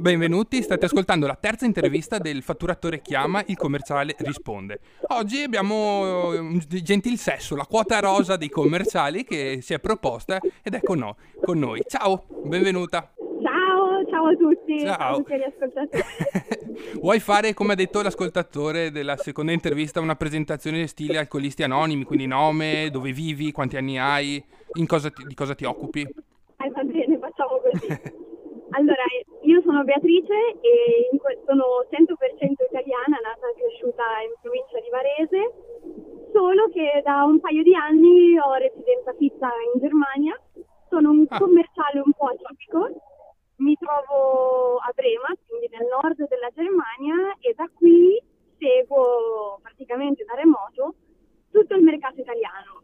Benvenuti, state ascoltando la terza intervista del Fatturatore chiama, il commerciale risponde. Oggi abbiamo gentil sesso, la quota rosa dei commerciali che si è proposta ed è con noi. Ciao, benvenuta. Ciao a tutti, ciao a tutti gli ascoltatori. Vuoi fare, come ha detto l'ascoltatore della seconda intervista, una presentazione stile Alcolisti Anonimi, quindi nome, dove vivi, quanti anni hai, di cosa ti occupi? Va bene, facciamo così. Allora, io sono Beatrice e sono 100% italiana, nata e cresciuta in provincia di Varese, solo che da un paio di anni ho residenza fissa in Germania, sono un commerciale un po' atipico. Mi trovo a Brema, quindi nel nord della Germania, e da qui seguo praticamente da remoto tutto il mercato italiano.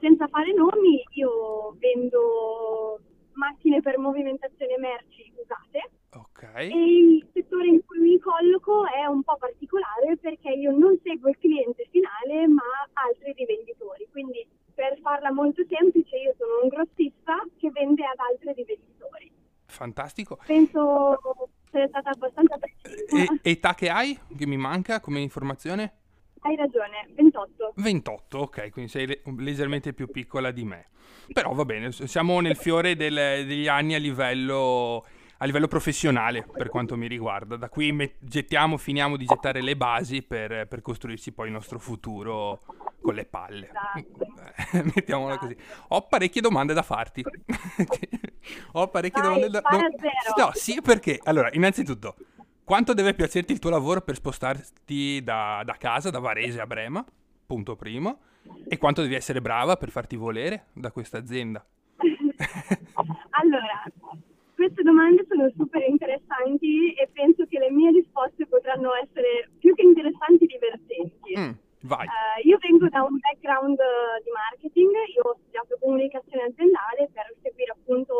Senza fare nomi, io vendo macchine per movimentazione merci usate. Okay. E il settore in cui mi colloco è un po' particolare perché io non seguo il cliente finale ma altri rivenditori, quindi per farla molto semplice io sono un grossista che vende ad altri rivenditori. Fantastico. Penso sia stata abbastanza precisa. E età che hai? Che mi manca come informazione? Hai ragione, 28. 28, ok, quindi sei leggermente più piccola di me. Però va bene, siamo nel fiore degli anni a livello professionale, per quanto mi riguarda. Da qui finiamo di gettare le basi per costruirci poi il nostro futuro con le palle. Esatto. Mettiamola così. Ho parecchie domande da farti. No, sì, perché? Allora, innanzitutto, quanto deve piacerti il tuo lavoro per spostarti da casa, da Varese a Brema, punto primo, e quanto devi essere brava per farti volere da questa azienda? Allora, queste domande sono super interessanti e penso che le mie risposte potranno essere più che interessanti, divertenti. Vai. Io vengo da un background di marketing, io ho studiato comunicazione aziendale per seguire appunto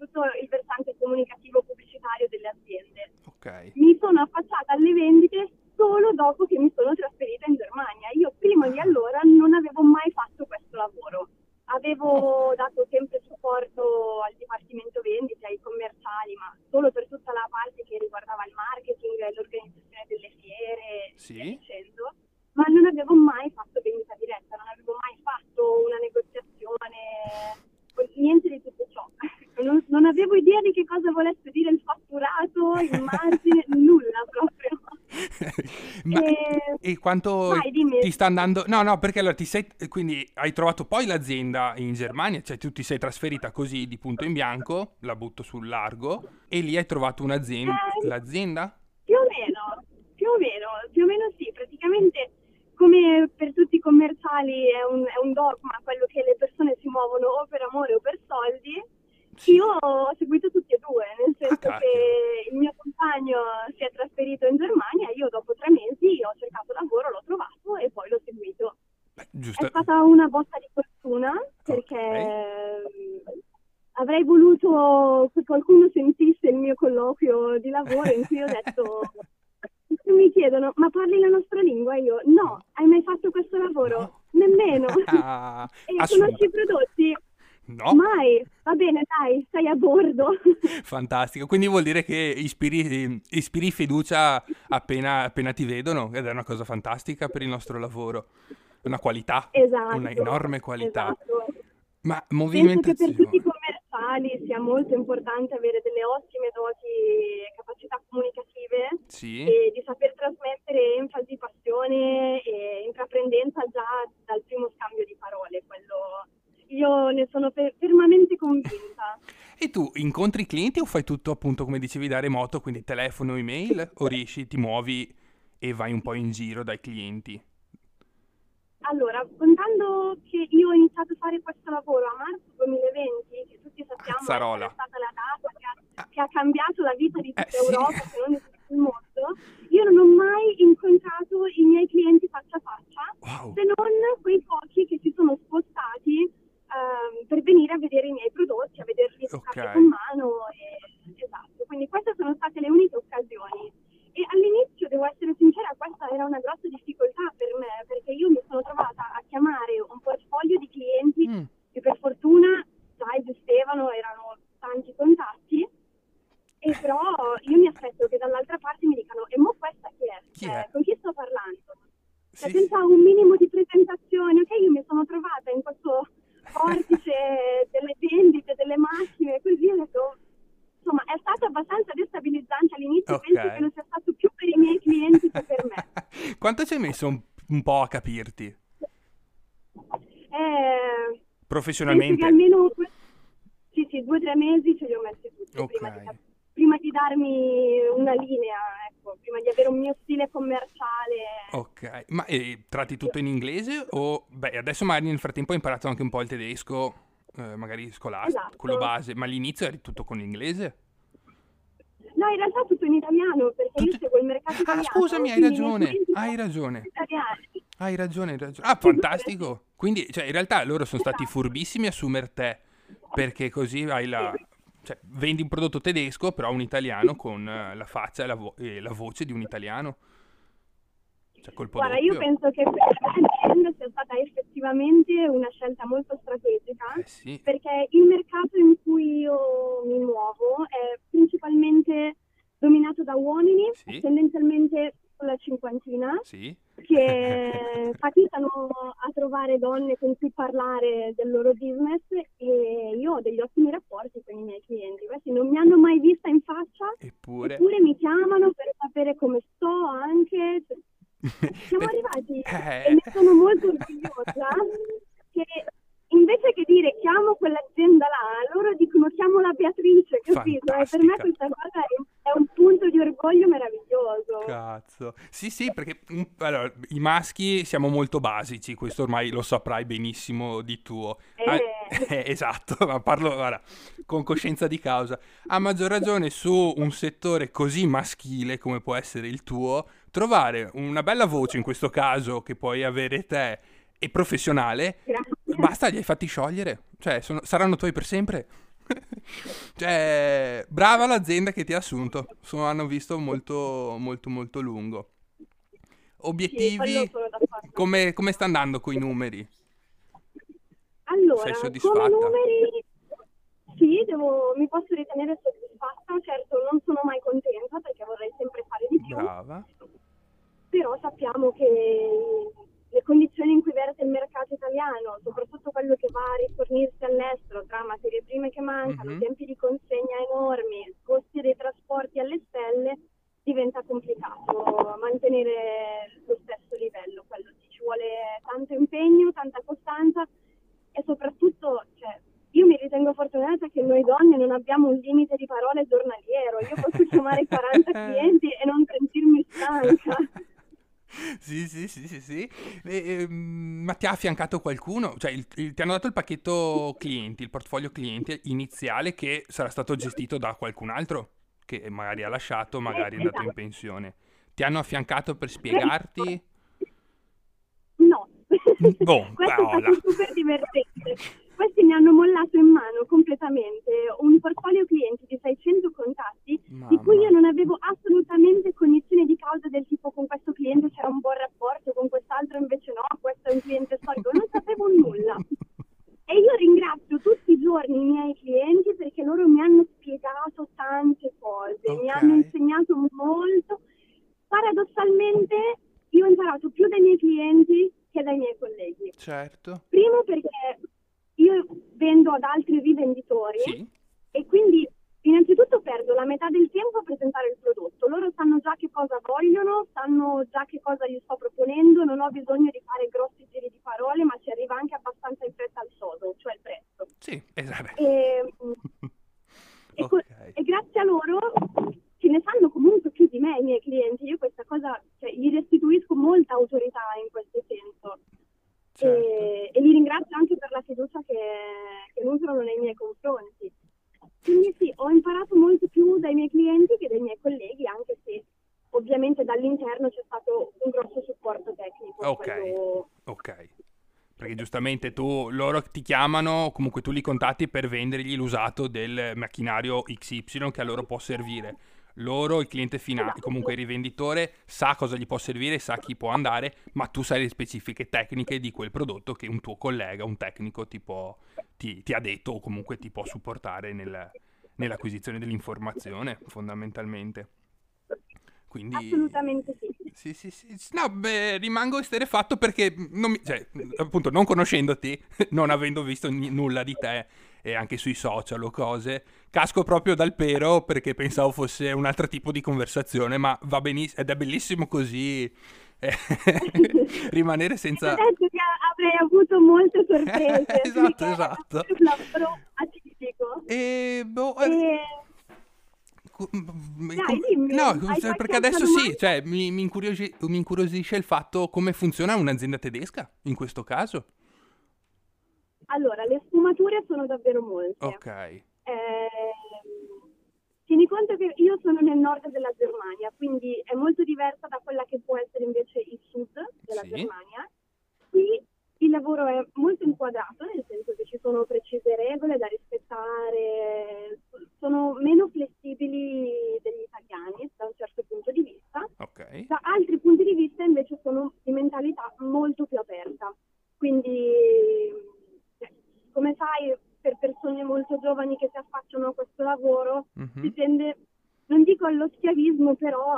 tutto il versante comunicativo pubblicitario delle aziende. Okay. Mi sono affacciata alle vendite solo dopo che mi sono trasferita in Germania. Io prima di allora non avevo mai fatto questo lavoro, avevo dato sempre supporto al dipartimento vendite, ai commerciali, ma solo per tutta la parte che riguardava il marketing, l'organizzazione delle fiere, sì, e dicendo. Ma non avevo mai fatto vendita diretta, non avevo mai fatto una negoziazione, niente di tutto ciò. Non avevo idea di che cosa volesse dire il fatturato, il margine, nulla proprio. E quanto ti sta andando? No, perché allora quindi hai trovato poi l'azienda in Germania, cioè tu ti sei trasferita così di punto in bianco, la butto sul largo, e lì hai trovato un'azienda, l'azienda? Più o meno sì, praticamente come per tutti i commerciali è un dogma quello che le persone si muovono o per amore o per soldi, sì. Io ho seguito tutti e due, nel senso che il mio compagno si è trasferito in Germania, io dopo 3 mesi ho cercato lavoro, l'ho trovato e poi l'ho seguito. È stata una botta di fortuna perché avrei voluto che qualcuno sentisse il mio colloquio di lavoro in cui ho detto... Mi chiedono, ma parli la nostra lingua? Io, no, hai mai fatto questo lavoro? No. Nemmeno. E conosci i prodotti? No. Mai. Va bene, dai, sei a bordo. Fantastico, quindi vuol dire che ispiri fiducia appena ti vedono, ed è una cosa fantastica per il nostro lavoro. Una qualità, esatto, una enorme qualità. Esatto. Ma movimentazione... Penso che per tutti i commerciali sia molto importante avere delle ottime doti e capacità comunicative, sì, e di saper trasmettere enfasi, passione e intraprendenza già dal primo scambio di parole. Quello io ne sono fermamente convinta. E tu incontri clienti o fai tutto appunto come dicevi da remoto, quindi telefono, email, o ti muovi e vai un po' in giro dai clienti? Allora, contando che io ho iniziato a fare questo lavoro a marzo 2020, che tutti sappiamo che è stata la data che ha cambiato la vita di tutta Europa, sì, se non di tutto il mondo, io non ho mai incontrato i miei clienti faccia a faccia, se non quei pochi che si sono spostati per venire a vedere i miei prodotti, a vederli toccati con mano. Esatto, quindi queste sono state le uniche occasioni. E all'inizio, devo essere sincera, questa era una grossa difficoltà per me, perché io mi sono trovata a chiamare un portfolio di clienti che per fortuna già esistevano, erano tanti contatti, e che però io mi aspetto che dall'altra parte mi dicano e mo questa chi è? Con chi sto parlando? Cioè, sì, senza un minimo di presentazione, ok, io mi sono trovata in questo vortice delle vendite, delle macchine, così ho detto, insomma, è stato abbastanza destabilizzante all'inizio, okay. Penso che non sia stato più per i miei clienti che per me. Quanto ci hai messo un po' a capirti? Professionalmente? Penso che almeno sì, 2 o 3 mesi ce li ho messi tutti, okay, prima di darmi una linea, ecco, prima di avere un mio stile commerciale. Ok, ma tratti tutto in inglese o... Beh, adesso magari nel frattempo hai imparato anche un po' il tedesco, magari scolastico, esatto, quello base, ma all'inizio eri tutto con l'inglese? No, in realtà tutto in italiano, perché io seguo il mercato italiano. Ah, scusami, hai ragione. Ah, fantastico! Quindi, cioè, in realtà loro sono stati furbissimi a assumer te, perché così hai la... Cioè, vendi un prodotto tedesco, però un italiano con la faccia e la voce di un italiano. Cioè, colpo doppio. Guarda, io penso che per me sia stata effettivamente una scelta molto strategica, sì, perché il mercato in cui io mi muovo è principalmente dominato da uomini, sì, tendenzialmente sulla cinquantina, sì, che faticano a trovare donne con cui parlare del loro business, e io ho degli ottimi rapporti con i miei clienti. Questi non mi hanno mai vista in faccia, eppure mi chiamano per sapere come sto, anche siamo arrivati e ne sono molto orgogliosa che invece che dire chiamo quell'azienda là, loro dicono chiamo la Beatrice, capito? E per me questa cosa è un punto di orgoglio meraviglioso. Cazzo. Sì, perché allora, i maschi siamo molto basici, questo ormai lo saprai benissimo di tuo. Esatto, ma parlo guarda, con coscienza di causa. A maggior ragione su un settore così maschile come può essere il tuo, trovare una bella voce, in questo caso, che puoi avere te, e professionale. Grazie. Basta, li hai fatti sciogliere, cioè saranno tuoi per sempre. Cioè, brava l'azienda che ti ha assunto, hanno visto molto molto molto lungo. Obiettivi, sì, come sta andando coi numeri? Allora, sei soddisfatta? Con i numeri sì, mi posso ritenere soddisfatta, certo non sono mai contenta perché vorrei sempre fare di più. Brava. Però sappiamo che le condizioni in cui verte il mercato italiano, soprattutto quello che va a rifornirsi all'estero tra materie prime che mancano, tempi di consegna enormi, costi dei trasporti alle stelle, diventa complicato mantenere lo stesso livello. Quello ci vuole tanto impegno, tanta costanza e soprattutto, cioè, io mi ritengo fortunata che noi donne non abbiamo un limite di parole giornaliero. Io posso chiamare 40 clienti e non sentirmi stanca. Sì. Ma ti ha affiancato qualcuno? Cioè, ti hanno dato il pacchetto clienti, il portfolio clienti iniziale che sarà stato gestito da qualcun altro che magari ha lasciato, magari è andato in pensione. Ti hanno affiancato per spiegarti? No. Questo è stato super divertente. Questi mi hanno mollato in mano completamente un portfolio clienti di 600 contatti, di cui io non avevo assolutamente cognizione di causa, del tipo con questo cliente c'era un buon rapporto, con quest'altro invece no, questo è un cliente storico, non sapevo nulla. E io ringrazio tutti i giorni i miei clienti perché loro mi hanno spiegato tante cose, okay, mi hanno insegnato molto. Paradossalmente io ho imparato più dai miei clienti che dai miei colleghi. Certo. Primo perché io vendo ad altri rivenditori, sì, e quindi innanzitutto perdo la metà del tempo a presentare il prodotto. Loro sanno già che cosa vogliono, sanno già che cosa gli sto proponendo, non ho bisogno di fare grossi giri di parole, ma ci arriva anche abbastanza in fretta al sodo, cioè il prezzo. Sì, esatto. Okay. E grazie a loro che ne sanno comunque più di me i miei clienti. Io questa cosa, cioè, gli restituisco molta autorità in questo senso. Certo. E li ringrazio anche per la fiducia che nutrono nei miei confronti. Quindi sì, ho imparato molto più dai miei clienti che dai miei colleghi, anche se ovviamente dall'interno c'è stato un grosso supporto tecnico. Ok. Perché giustamente loro ti chiamano, comunque tu li contatti per vendergli l'usato del macchinario XY che a loro può servire. Loro, il cliente finale, esatto, comunque il rivenditore, sa cosa gli può servire, sa chi può andare, ma tu sai le specifiche tecniche di quel prodotto che un tuo collega, un tecnico ti ha detto o comunque ti può supportare nel, nell'acquisizione dell'informazione, fondamentalmente. Quindi, assolutamente sì. Sì. No, beh, rimango esterrefatto perché appunto non conoscendoti, non avendo visto nulla di te, e anche sui social o cose, casco proprio dal pero perché pensavo fosse un altro tipo di conversazione, ma va benissimo ed è bellissimo così. Rimanere senza... Avrei avuto molte sorprese. Esatto. Un lavoro atipico. Perché adesso sì, cioè, mi incuriosisce il fatto come funziona un'azienda tedesca in questo caso. Allora, le sfumature sono davvero molte. Ok. Tieni conto che io sono nel nord della Germania, quindi è molto diversa da quella che può essere invece il sud della Germania. Qui il lavoro è molto inquadrato, nel senso che ci sono precise regole da rispettare, sono meno flessibili degli italiani da un certo punto di vista. Okay. Da altri punti di vista invece sono di mentalità molto più aperta, quindi come sai per persone molto giovani che si affacciano a questo lavoro si tende, non dico allo schiavismo, però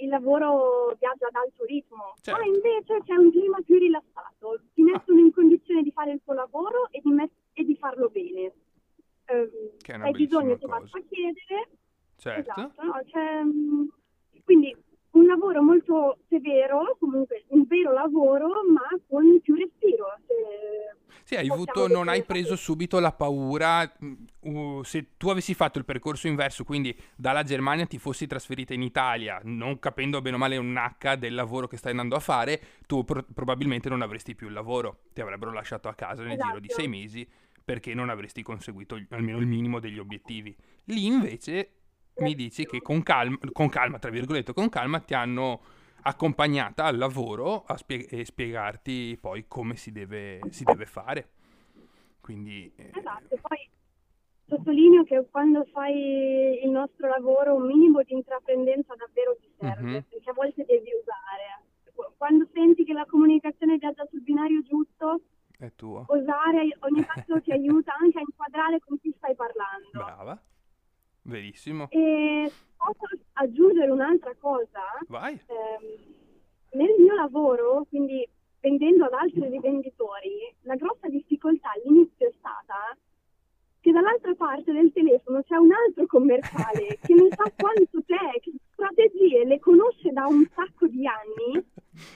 il lavoro viaggia ad alto ritmo, certo. Ma invece c'è un clima più rilassato, ti mettono in condizione di fare il tuo lavoro e di farlo bene. Hai bisogno ti basta chiedere, certo. Esatto, no? Quindi un lavoro molto severo, comunque un vero lavoro, ma con più respiro. Non hai preso subito la paura. Se tu avessi fatto il percorso inverso, quindi dalla Germania ti fossi trasferita in Italia, non capendo bene o male un H del lavoro che stai andando a fare, tu probabilmente non avresti più il lavoro, ti avrebbero lasciato a casa nel giro di 6 mesi perché non avresti conseguito almeno il minimo degli obiettivi. Lì invece mi dici che con calma ti hanno accompagnata al lavoro e spiegarti poi come si deve fare. Quindi esatto, poi sottolineo che quando fai il nostro lavoro un minimo di intraprendenza davvero ti serve, perché a volte devi usare. Quando senti che la comunicazione viaggia sul binario giusto, è tuo. Osare ogni tanto ti aiuta anche a inquadrare con chi stai parlando. Brava. Verissimo. E posso aggiungere un'altra cosa? Vai. Nel mio lavoro, quindi vendendo ad altri rivenditori, la grossa difficoltà all'inizio è stata che dall'altra parte del telefono c'è un altro commerciale che non sa quanto te, che strategie le conosce da un sacco di anni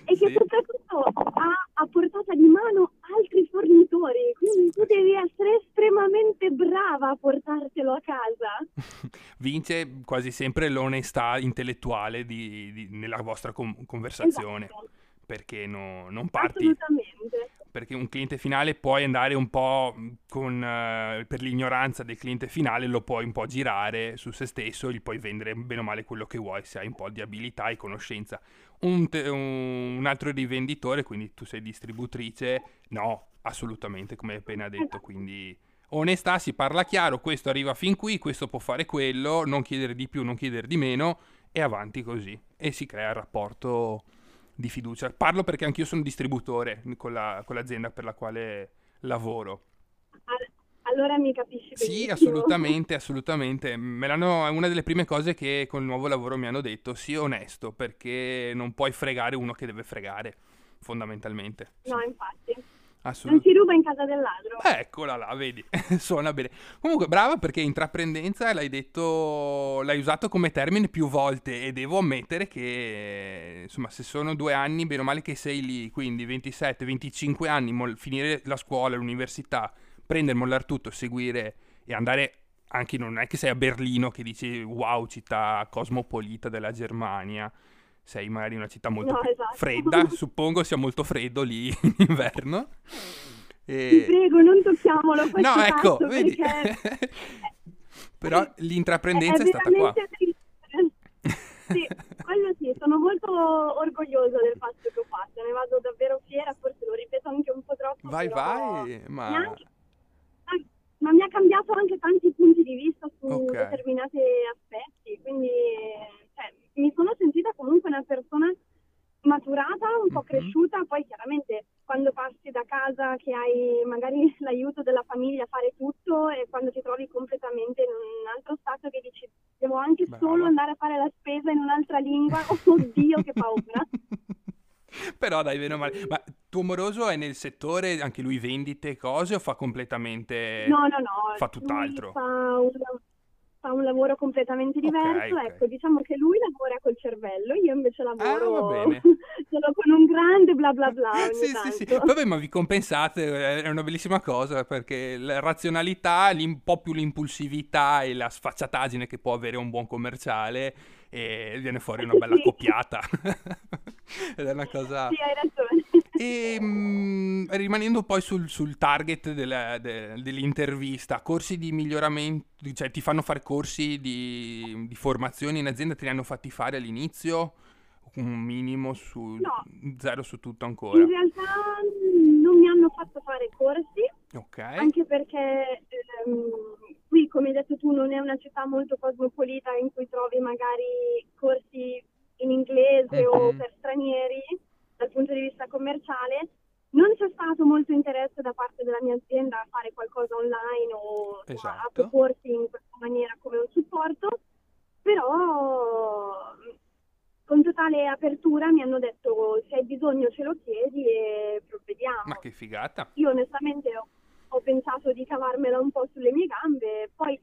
e che soprattutto ha a portata di mano altri fornitori, quindi tu devi essere estremamente brava a portartelo a casa. Vince quasi sempre l'onestà intellettuale nella vostra conversazione. Esatto. Perché non parti. Assolutamente. Perché un cliente finale puoi andare un po' per l'ignoranza del cliente finale, lo puoi un po' girare su se stesso, gli puoi vendere bene o male quello che vuoi, se hai un po' di abilità e conoscenza. Un altro rivenditore, quindi tu sei distributrice, no, assolutamente, come hai appena detto, quindi onestà, si parla chiaro, questo arriva fin qui, questo può fare quello, non chiedere di più, non chiedere di meno, e avanti così, e si crea il rapporto di fiducia. Parlo perché anch'io sono distributore con l'azienda per la quale lavoro. Allora mi capisci benissimo. Sì, assolutamente. È una delle prime cose che con il nuovo lavoro mi hanno detto, sii onesto, perché non puoi fregare uno che deve fregare, fondamentalmente. No, infatti. Non si ruba in casa del ladro. Eccola là, vedi, suona bene. Comunque brava, perché intraprendenza l'hai detto, l'hai usato come termine più volte, e devo ammettere che insomma se sono 2 anni bene o male che sei lì, quindi 27-25 anni, finire la scuola, l'università, prendere, mollar tutto, seguire e andare, anche non è che sei a Berlino che dici wow, città cosmopolita della Germania. Sei magari in una città molto fredda, suppongo sia molto freddo lì in inverno. Ti prego, non tocchiamolo. No, ecco, vedi. Perché... Però l'intraprendenza è stata qua. Sì, quello sì, sono molto orgogliosa del fatto che ho fatto, ne vado davvero fiera, forse lo ripeto anche un po' troppo. Vai, ma mi ha cambiato anche tanti punti di vista su determinati aspetti, quindi... mi sono sentita comunque una persona maturata, un po' cresciuta, poi chiaramente quando passi da casa che hai magari l'aiuto della famiglia a fare tutto e quando ti trovi completamente in un solo andare a fare la spesa in un'altra lingua, oddio che paura. Però dai, meno male. Ma tuo moroso è nel settore, anche lui vendite cose o fa completamente... No. Fa tutt'altro? Fa un lavoro completamente diverso, okay. Ecco, diciamo che lui lavora col cervello, io invece lavoro solo con un grande bla bla bla. Sì. Vabbè, ma vi compensate, è una bellissima cosa, perché la razionalità, un po' più l'impulsività e la sfacciataggine che può avere un buon commerciale, e viene fuori una bella coppiata. Ed è una cosa... Sì, hai ragione. E rimanendo poi sul target dell'intervista, corsi di miglioramento, cioè ti fanno fare corsi di formazione in azienda, te li hanno fatti fare all'inizio? Un minimo su... No. Zero su tutto ancora? In realtà non mi hanno fatto fare corsi, okay. Anche perché qui, come hai detto tu, non è una città molto cosmopolita in cui trovi magari corsi in inglese o per stranieri. Dal punto di vista commerciale non c'è stato molto interesse da parte della mia azienda a fare qualcosa online o a proporsi in questa maniera come un supporto, però con totale apertura mi hanno detto: se hai bisogno ce lo chiedi e provvediamo. Ma che figata! Io onestamente ho pensato di cavarmela un po' sulle mie gambe, poi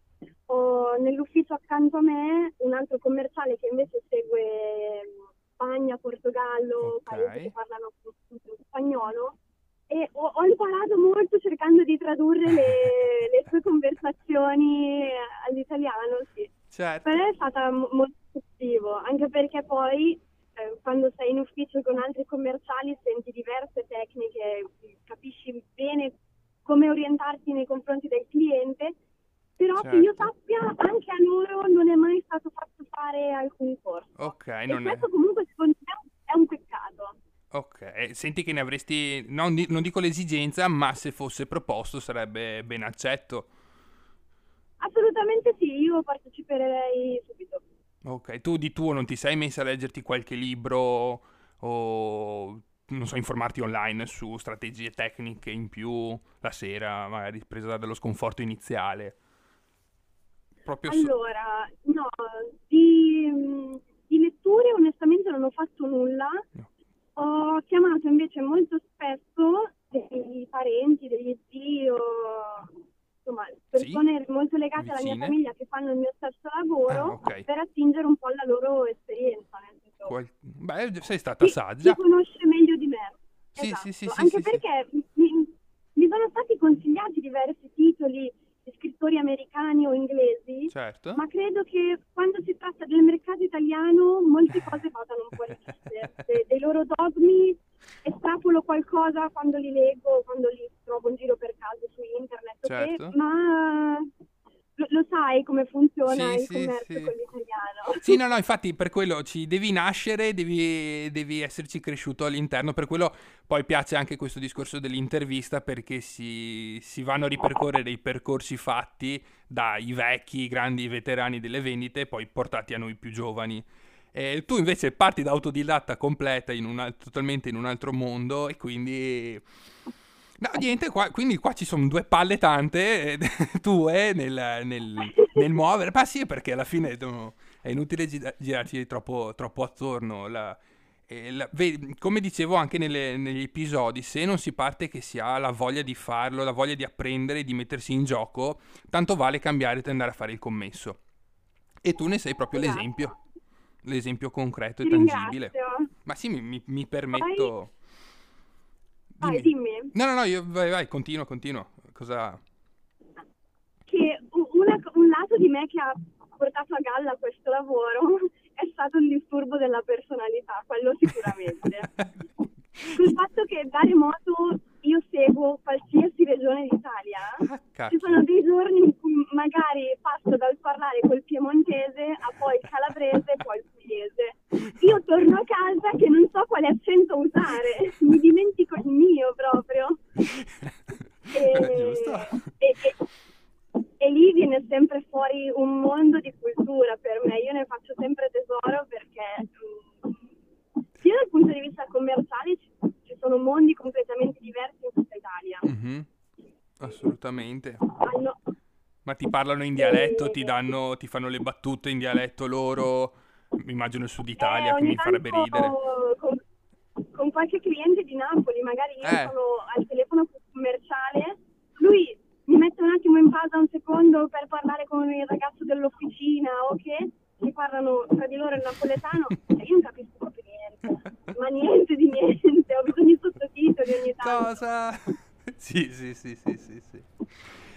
nell'ufficio accanto a me un altro commerciale che invece segue... Spagna, Portogallo, okay. Paesi che parlano spagnolo, e ho imparato molto cercando di tradurre le sue conversazioni all'italiano, sì. Certo. Però è stata molto positivo, anche perché poi quando sei in ufficio con altri commerciali senti diverse tecniche, capisci bene come orientarti nei confronti del cliente, però certo. Che io sappia anche a loro non è mai stato fatto fare alcun corso, okay, non e questo è... comunque secondo me è un peccato. Ok, senti che ne avresti, non dico l'esigenza, ma se fosse proposto sarebbe ben accetto? Assolutamente sì, io parteciperei subito. Ok, tu di tuo non ti sei messa a leggerti qualche libro o non so, informarti online su strategie tecniche in più la sera, magari presa dallo sconforto iniziale? Allora, no, di letture onestamente non ho fatto nulla, no. Ho chiamato invece molto spesso dei parenti, degli zii, insomma persone molto legate vicine alla mia famiglia che fanno il mio stesso lavoro, okay. Per attingere un po' alla loro esperienza. Nel senso, beh, sei stata saggia. Chi conosce meglio di me, sì, esatto. Sì, anche perché mi sono stati consigliati diversi titoli di scrittori americani o inglesi, certo. Ma credo che quando si tratta del mercato italiano molte cose vadano un po' riviste, dei loro dogmi, estrapolo qualcosa quando li leggo, quando li trovo in giro per caso su internet, certo. Ma lo sai come funziona il commercio con l'italiano? Sì, no, infatti per quello ci devi nascere, devi esserci cresciuto all'interno, per quello poi piace anche questo discorso dell'intervista, perché si vanno a ripercorrere i percorsi fatti dai vecchi, grandi veterani delle vendite, poi portati a noi più giovani. Tu invece parti da autodidatta completa, totalmente in un altro mondo, e quindi... No, niente, quindi qua ci sono due palle tante, tue nel muovere. Ma sì, perché alla fine è inutile girarci troppo attorno. Come dicevo anche negli episodi, se non si parte che si ha la voglia di farlo, la voglia di apprendere, di mettersi in gioco, tanto vale cambiare e andare a fare il commesso. E tu ne sei proprio l'esempio concreto e tangibile. Ma sì, mi permetto... Vai, dimmi. No, io vai, continua. Cosa? Che un lato di me che ha portato a galla questo lavoro è stato il disturbo della personalità, quello sicuramente. Il fatto che da remoto io seguo qualsiasi regione d'Italia, ci sono dei giorni in cui magari passo dal parlare col piemontese a poi il calabrese, poi il pugliese. Io torno a casa che non so quale accento usare, mi dimentico il mio proprio. E lì viene sempre fuori un mondo di cultura per me, io ne faccio sempre tesoro, perché sia dal punto di vista commerciale ci sono mondi completamente diversi in tutta Italia. Mm-hmm. Assolutamente. Ma ti parlano in dialetto, ti fanno le battute in dialetto loro, immagino il Sud Italia, che mi farebbe ridere. Con qualche cliente di Napoli, magari io sono al telefono commerciale, lui mi mette un attimo in pausa un secondo per parlare con il ragazzo dell'officina o che parlano tra di loro il napoletano, e io non capisco proprio niente, ma niente di niente, ho bisogno di sottotitoli ogni tanto. Cosa? Sì.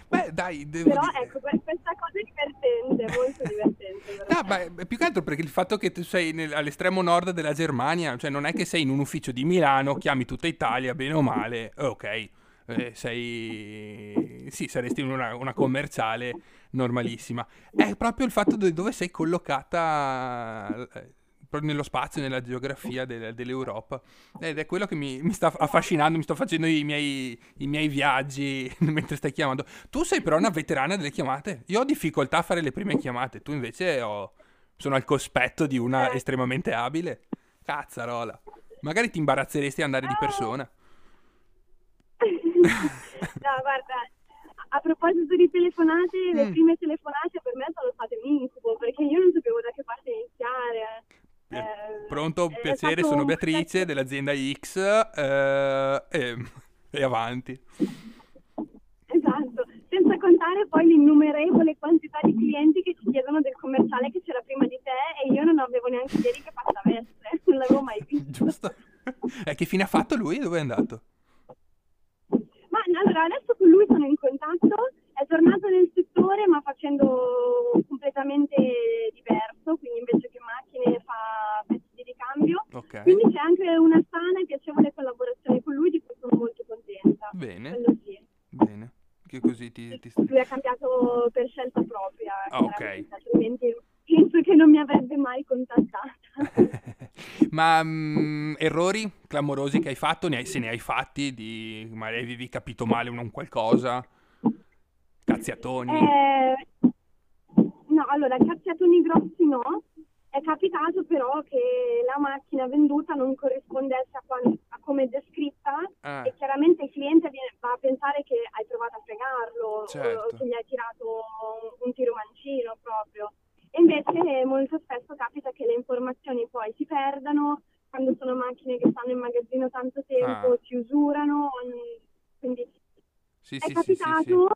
Beh, dai, devo dire... ecco, questa cosa è divertente, molto divertente. No, beh, più che altro perché il fatto che tu sei all'estremo nord della Germania, cioè non è che sei in un ufficio di Milano, chiami tutta Italia, bene o male, ok, saresti in una commerciale normalissima. È proprio il fatto dove sei collocata nello spazio, nella geografia dell'Europa, ed è quello che mi sta affascinando. Mi sto facendo i miei viaggi mentre stai chiamando. Tu sei però una veterana delle chiamate. Io ho difficoltà a fare le prime chiamate, tu invece sono al cospetto di una estremamente abile. Cazzarola, magari ti imbarazzeresti a andare di persona. No, guarda, a proposito di telefonate, le prime telefonate per me sono state un incubo, perché io non sapevo da che parte iniziare. Pronto, piacere, sono Beatrice dell'azienda X e avanti. Esatto, senza contare poi l'innumerevole quantità di clienti che ci chiedono del commerciale che c'era prima di te e io non avevo neanche idea che pasta avesse, non l'avevo mai visto. Giusto. Che fine ha fatto lui? Dove è andato? Ma allora adesso con lui sono in contatto, è tornato nel settore ma facendo completamente diverso, quindi invece che macchine fa pezzi di ricambio. Okay. Quindi c'è anche una sana e piacevole collaborazione con lui, di cui sono molto contenta. Bene, sì. Bene. Che così ti... Lui ha cambiato per scelta propria, ok, altrimenti penso che non mi avrebbe mai contattata. Ma errori clamorosi che hai fatto, se ne hai fatti, di magari avevi capito male un qualcosa, cazziatoni? No, allora cazziatoni grossi no, è capitato però che la macchina venduta non corrispondesse a come descritta e chiaramente il cliente va a pensare che hai provato a fregarlo, certo, o che gli hai tirato un tiro mancino proprio. Invece molto spesso capita che le informazioni poi si perdano, quando sono macchine che stanno in magazzino tanto tempo si usurano, quindi è capitato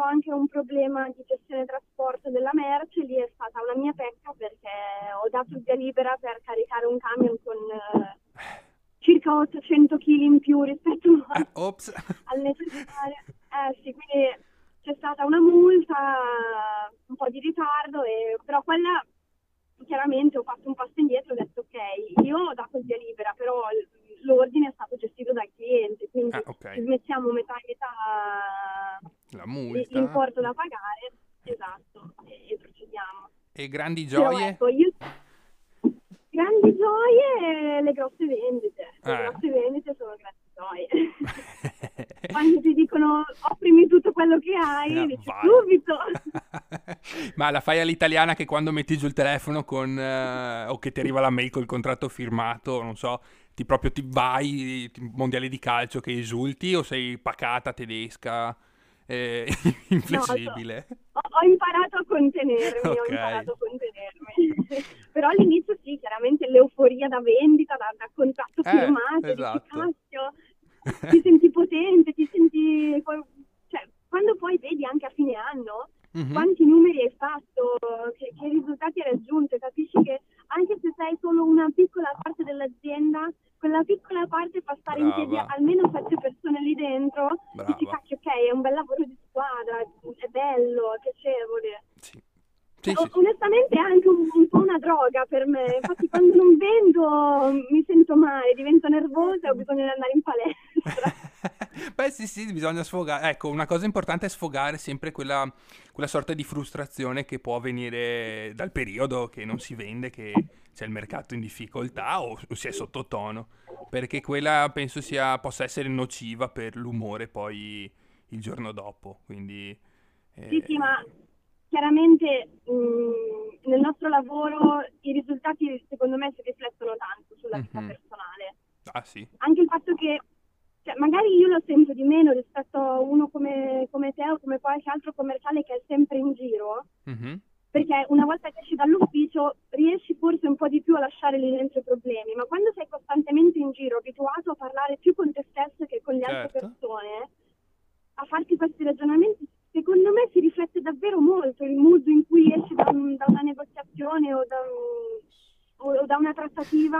anche un problema di gestione trasporto della merce. Lì è stata una mia pecca perché ho dato il via libera per caricare un camion con circa 800 kg in più rispetto al necessario. Sì, quindi... C'è stata una multa, un po' di ritardo, però quella chiaramente ho fatto un passo indietro e ho detto ok, io ho dato il via libera, però l'ordine è stato gestito dal cliente, quindi okay, mettiamo metà e metà la multa, l'importo da pagare, esatto, e procediamo. E grandi gioie? Però, ecco, grandi gioie e le grosse vendite, le grosse vendite sono grandi gioie. Quando ti dicono offrimi tutto quello che hai, dici subito. Ma la fai all'italiana, che quando metti giù il telefono o che ti arriva la mail col contratto firmato, non so, ti vai, mondiali di calcio, che esulti, o sei pacata tedesca, inflessibile? No, ho imparato a contenermi, però all'inizio sì, chiaramente l'euforia da vendita, da contratto firmato, esatto, di cazzo. Ti senti potente, cioè, quando poi vedi anche a fine anno quanti numeri hai fatto, che risultati hai raggiunto, capisci che anche se sei solo una piccola parte dell'azienda, quella piccola parte fa stare in piedi almeno 7 persone lì dentro. Brava. Dici cacchio, ok, è un bel lavoro di squadra, è bello, è piacevole. Sì. Sì. Onestamente è anche un po' una droga per me, infatti quando non vendo mi sento male, divento nervosa e ho bisogno di andare in palestra. Beh sì, bisogna sfogare, ecco, una cosa importante è sfogare sempre quella sorta di frustrazione che può venire dal periodo che non si vende, che c'è il mercato in difficoltà o si è sottotono, perché quella penso possa essere nociva per l'umore poi il giorno dopo, quindi... Sì, ma... Chiaramente nel nostro lavoro i risultati secondo me si riflettono tanto sulla vita personale. Anche il fatto che magari io lo sento di meno rispetto uno come te o come qualche altro commerciale che è sempre in giro, mm-hmm. perché una volta che esci dall'ufficio riesci forse un po' di più a lasciare lì dentro i problemi, ma quando sei costantemente in giro, abituato a parlare più con te stesso che con le certo. altre persone, a farti questi ragionamenti, secondo me si riflette davvero molto il mood in cui esci da una negoziazione o da una trattativa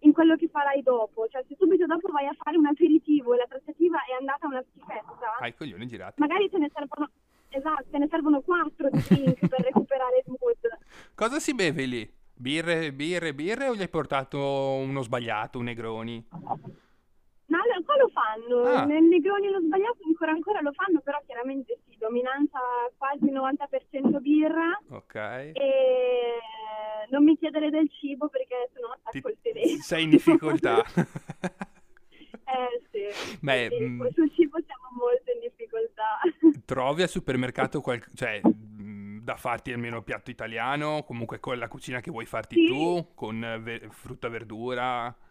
in quello che farai dopo. Cioè, se subito dopo vai a fare un aperitivo e la trattativa è andata a una schifezza, hai i coglioni girati. Magari te ne servono 4 drink per recuperare il mood. Cosa si beve lì? Birre o gli hai portato uno sbagliato, un Negroni? No, qua lo fanno, nel Negroni lo sbagliato ancora lo fanno, però chiaramente sì, dominanza quasi 90% birra. Ok. E non mi chiedere del cibo perché sennò attacco il telefono. Sei in difficoltà. Sì. Beh, sì, sul cibo siamo molto in difficoltà. Trovi al supermercato da farti almeno piatto italiano, comunque con la cucina che vuoi farti sì. tu, con frutta, verdura... sì.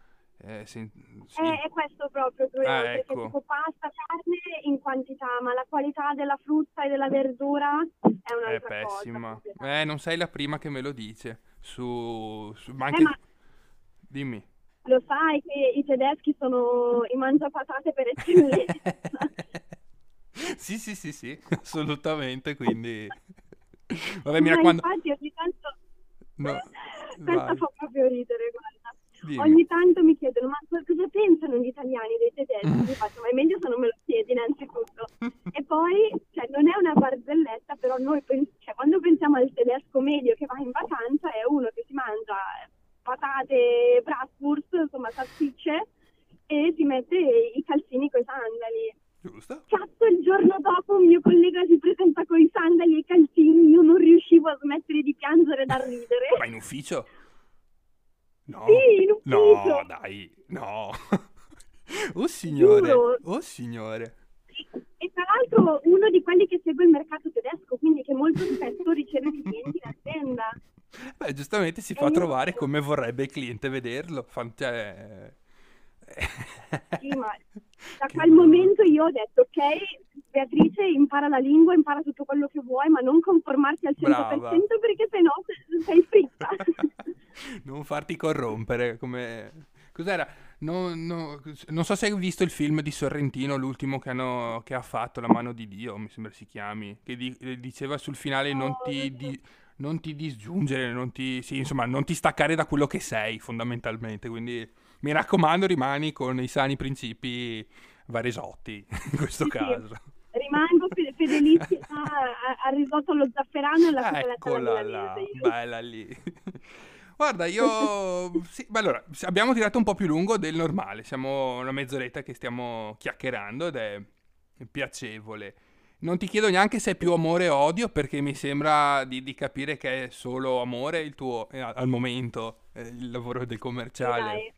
È questo proprio, perché tipo pasta, carne in quantità, ma la qualità della frutta e della verdura è un'altra cosa. È pessima. Cosa. Non sei la prima che me lo dice. Ma anche... Dimmi. Lo sai che i tedeschi sono i mangiapatate per eccellenza. sì, assolutamente, quindi... Vabbè, mira, infatti ogni tanto... No, questa fa proprio ridere, guarda. Dimmi. Ogni tanto mi chiedono, ma cosa pensano gli italiani dei tedeschi? Faccio, ma è meglio se non me lo chiedi innanzitutto. E poi, non è una barzelletta, però noi quando pensiamo al tedesco medio che va in vacanza è uno che si mangia patate, bratwurst, insomma salsicce, e si mette i calzini coi sandali. Giusto. Cazzo, il giorno dopo un mio collega si presenta coi sandali e i calzini, io non riuscivo a smettere di piangere da ridere. Ma in ufficio? No, sì, no, dai, no. Oh signore, giuro. Oh signore. E tra l'altro uno di quelli che segue il mercato tedesco, quindi che molto spesso riceve clienti in azienda. Beh, giustamente si fa trovare come vorrebbe il cliente vederlo. Sì, ma da quel momento io ho detto, ok, Beatrice, impara la lingua, impara tutto quello che vuoi, ma non conformarti al 100%, brava. Perché sennò sei fritta. Non farti corrompere, come... Cos'era? Non so se hai visto il film di Sorrentino, l'ultimo che ha fatto, La mano di Dio, mi sembra si chiami, che diceva sul finale non ti disgiungere, non ti staccare da quello che sei, fondamentalmente, quindi... Mi raccomando, rimani con i sani principi varesotti, in questo caso. Sì. Rimango fedelissima al risotto allo zafferano e alla cioccolata milanese. Bella lì. Guarda, sì, ma allora, abbiamo tirato un po' più lungo del normale. Siamo una mezz'oretta che stiamo chiacchierando ed è piacevole. Non ti chiedo neanche se è più amore o odio, perché mi sembra di capire che è solo amore il tuo, al momento, il lavoro del commerciale. Dai.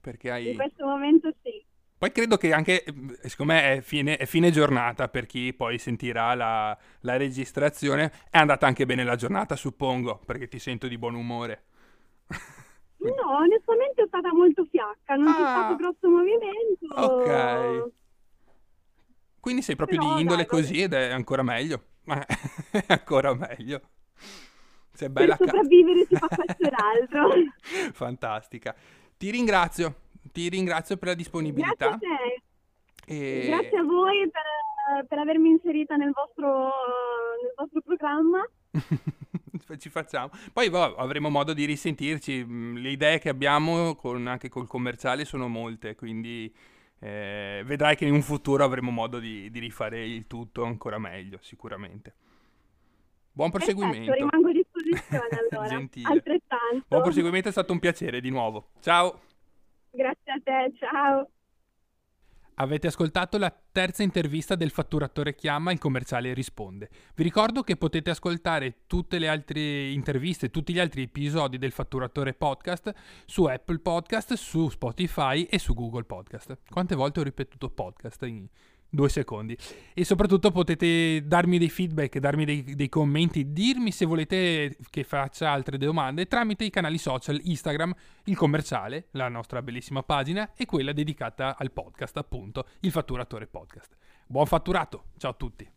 Perché in questo momento sì. Poi credo che anche, secondo me, è fine giornata per chi poi sentirà la registrazione. È andata anche bene la giornata, suppongo, perché ti sento di buon umore. No, onestamente è stata molto fiacca, non c'è stato grosso movimento. Ok. Quindi sei proprio di indole così ed è ancora meglio. È ancora meglio. Sei bella per sopravvivere si fa qualcos'altro. Fantastica. Ti ringrazio per la disponibilità. Grazie a te. Grazie a voi per avermi inserita nel vostro programma. Ci facciamo. Poi avremo modo di risentirci. Le idee che abbiamo anche col commerciale sono molte, quindi vedrai che in un futuro avremo modo di rifare il tutto ancora meglio, sicuramente. Buon proseguimento. Perfetto, rimango a disposizione allora. Gentile. Altrettanto. Buon proseguimento, è stato un piacere di nuovo. Ciao. Grazie a te, ciao. Avete ascoltato la terza intervista del Fatturatore chiama, il commerciale risponde. Vi ricordo che potete ascoltare tutte le altre interviste, tutti gli altri episodi del Fatturatore podcast su Apple Podcast, su Spotify e su Google Podcast. Quante volte ho ripetuto podcast in 2 secondi. E soprattutto potete darmi dei feedback, darmi dei commenti, dirmi se volete che faccia altre domande tramite i canali social Instagram, il commerciale, la nostra bellissima pagina, e quella dedicata al podcast, appunto, il Fatturatore podcast. Buon fatturato, ciao a tutti.